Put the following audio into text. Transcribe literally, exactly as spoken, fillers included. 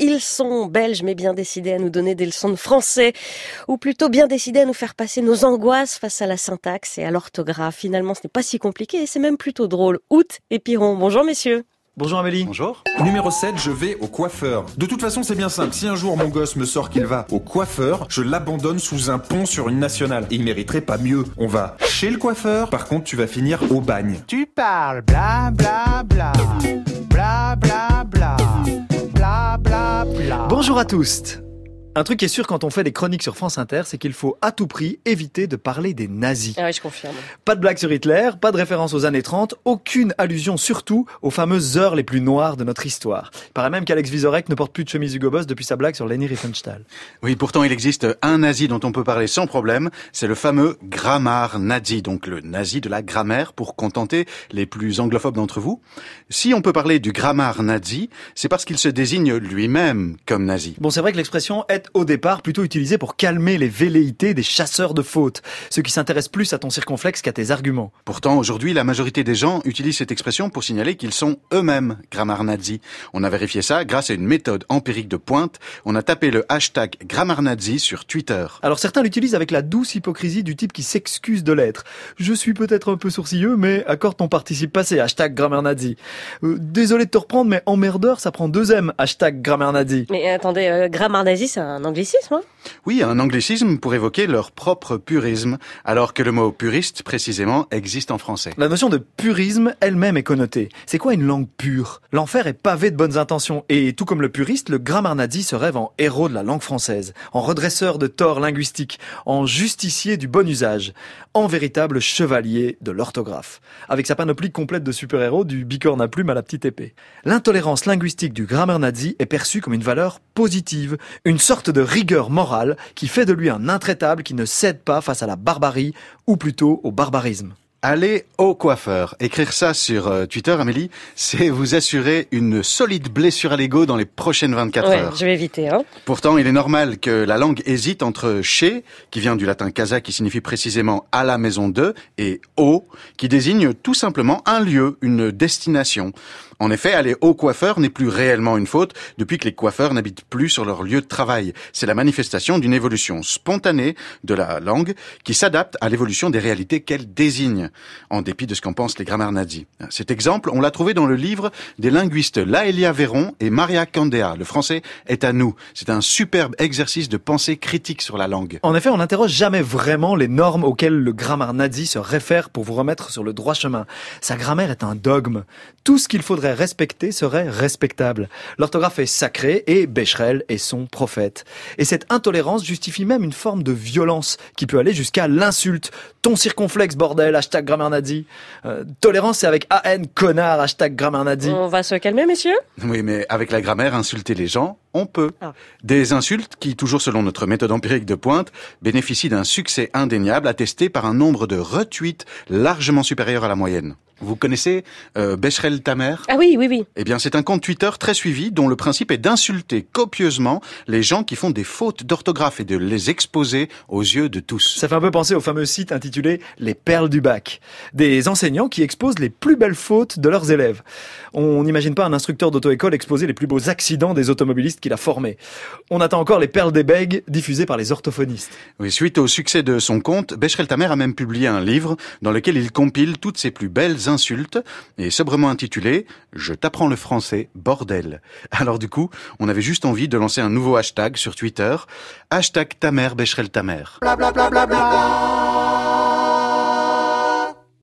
Ils sont belges, mais bien décidés à nous donner des leçons de français, ou plutôt bien décidés à nous faire passer nos angoisses face à la syntaxe et à l'orthographe. Finalement, ce n'est pas si compliqué et c'est même plutôt drôle. Août et Piron, bonjour messieurs. Bonjour Amélie. Bonjour. Numéro sept, je vais au coiffeur. De toute façon, c'est bien simple. Si un jour mon gosse me sort qu'il va au coiffeur, je l'abandonne sous un pont sur une nationale. Et il mériterait pas mieux. On va chez le coiffeur. Par contre, tu vas finir au bagne. Tu parles bla bla bla. Bla bla bla. Bla bla bla. Bonjour à tous. Un truc qui est sûr quand on fait des chroniques sur France Inter, c'est qu'il faut à tout prix éviter de parler des nazis. Ah oui, je confirme. Pas de blague sur Hitler, pas de référence aux années trente, aucune allusion surtout aux fameuses heures les plus noires de notre histoire. Il paraît même qu'Alex Vizorek ne porte plus de chemise Hugo Boss depuis sa blague sur Lenny Riefenstahl. Oui, pourtant il existe un nazi dont on peut parler sans problème, c'est le fameux Grammar Nazi, donc le nazi de la grammaire pour contenter les plus anglophobes d'entre vous. Si on peut parler du Grammar Nazi, c'est parce qu'il se désigne lui-même comme nazi. Bon, c'est vrai que l'expression est au départ plutôt utilisé pour calmer les velléités des chasseurs de fautes, ceux qui s'intéressent plus à ton circonflexe qu'à tes arguments. Pourtant, aujourd'hui, la majorité des gens utilisent cette expression pour signaler qu'ils sont eux-mêmes Grammar Nazi. On a vérifié ça grâce à une méthode empirique de pointe. On a tapé le hashtag Grammar Nazi sur Twitter. Alors certains l'utilisent avec la douce hypocrisie du type qui s'excuse de l'être. Je suis peut-être un peu sourcilleux, mais accorde ton participe passé, hashtag Grammar Nazi. Euh, désolé de te reprendre, mais emmerdeur, ça prend deux M, hashtag Grammar Nazi. Mais attendez, euh, Grammar Nazi, ça un anglicisme, hein ? Oui, un anglicisme pour évoquer leur propre purisme, alors que le mot puriste, précisément, existe en français. La notion de purisme elle-même est connotée. C'est quoi une langue pure ? L'enfer est pavé de bonnes intentions, et tout comme le puriste, le Grammar Nazi se rêve en héros de la langue française, en redresseur de torts linguistiques, en justicier du bon usage, en véritable chevalier de l'orthographe, avec sa panoplie complète de super-héros, du bicorne à plume à la petite épée. L'intolérance linguistique du Grammar Nazi est perçue comme une valeur positive, une sorte de rigueur morale qui fait de lui un intraitable qui ne cède pas face à la barbarie ou plutôt au barbarisme. Aller au coiffeur, écrire ça sur euh, Twitter, Amélie, c'est vous assurer une solide blessure à l'ego dans les prochaines vingt-quatre ouais, heures. Je vais éviter. Hein. Pourtant, il est normal que la langue hésite entre chez, qui vient du latin casa, qui signifie précisément à la maison de, et au, qui désigne tout simplement un lieu, une destination. En effet, aller au coiffeur n'est plus réellement une faute depuis que les coiffeurs n'habitent plus sur leur lieu de travail. C'est la manifestation d'une évolution spontanée de la langue qui s'adapte à l'évolution des réalités qu'elle désigne. En dépit de ce qu'en pensent les Grammar Nazis. Cet exemple, on l'a trouvé dans le livre des linguistes Laelia Véron et Maria Candea. Le français est à nous. C'est un superbe exercice de pensée critique sur la langue. En effet, on n'interroge jamais vraiment les normes auxquelles le Grammar Nazi se réfère pour vous remettre sur le droit chemin. Sa grammaire est un dogme. Tout ce qu'il faudrait respecter serait respectable. L'orthographe est sacrée et Bescherelle est son prophète. Et cette intolérance justifie même une forme de violence qui peut aller jusqu'à l'insulte. Ton circonflexe, bordel, hashtag Grammar Nazi. Euh, tolérance, c'est avec A N, connard, hashtag Grammar Nazi. On va se calmer, messieurs ? Oui, mais avec la grammaire, insulter les gens, on peut. Ah. Des insultes qui, toujours selon notre méthode empirique de pointe, bénéficient d'un succès indéniable attesté par un nombre de retweets largement supérieur à la moyenne. Vous connaissez euh, Bescherelle ta mère ? Ah oui, oui, oui. Eh bien, c'est un compte Twitter très suivi dont le principe est d'insulter copieusement les gens qui font des fautes d'orthographe et de les exposer aux yeux de tous. Ça fait un peu penser au fameux site intitulé « Les Perles du Bac », des enseignants qui exposent les plus belles fautes de leurs élèves. On n'imagine pas un instructeur d'auto-école exposer les plus beaux accidents des automobilistes qu'il a formés. On attend encore les perles des bègues diffusées par les orthophonistes. Oui, suite au succès de son compte, Bescherelle ta mère a même publié un livre dans lequel il compile toutes ses plus belles insulte et sobrement intitulé « Je t'apprends le français, bordel ». Alors du coup, on avait juste envie de lancer un nouveau hashtag sur Twitter. Hashtag ta mère, Bescherelle ta mère. Bla bla bla bla bla.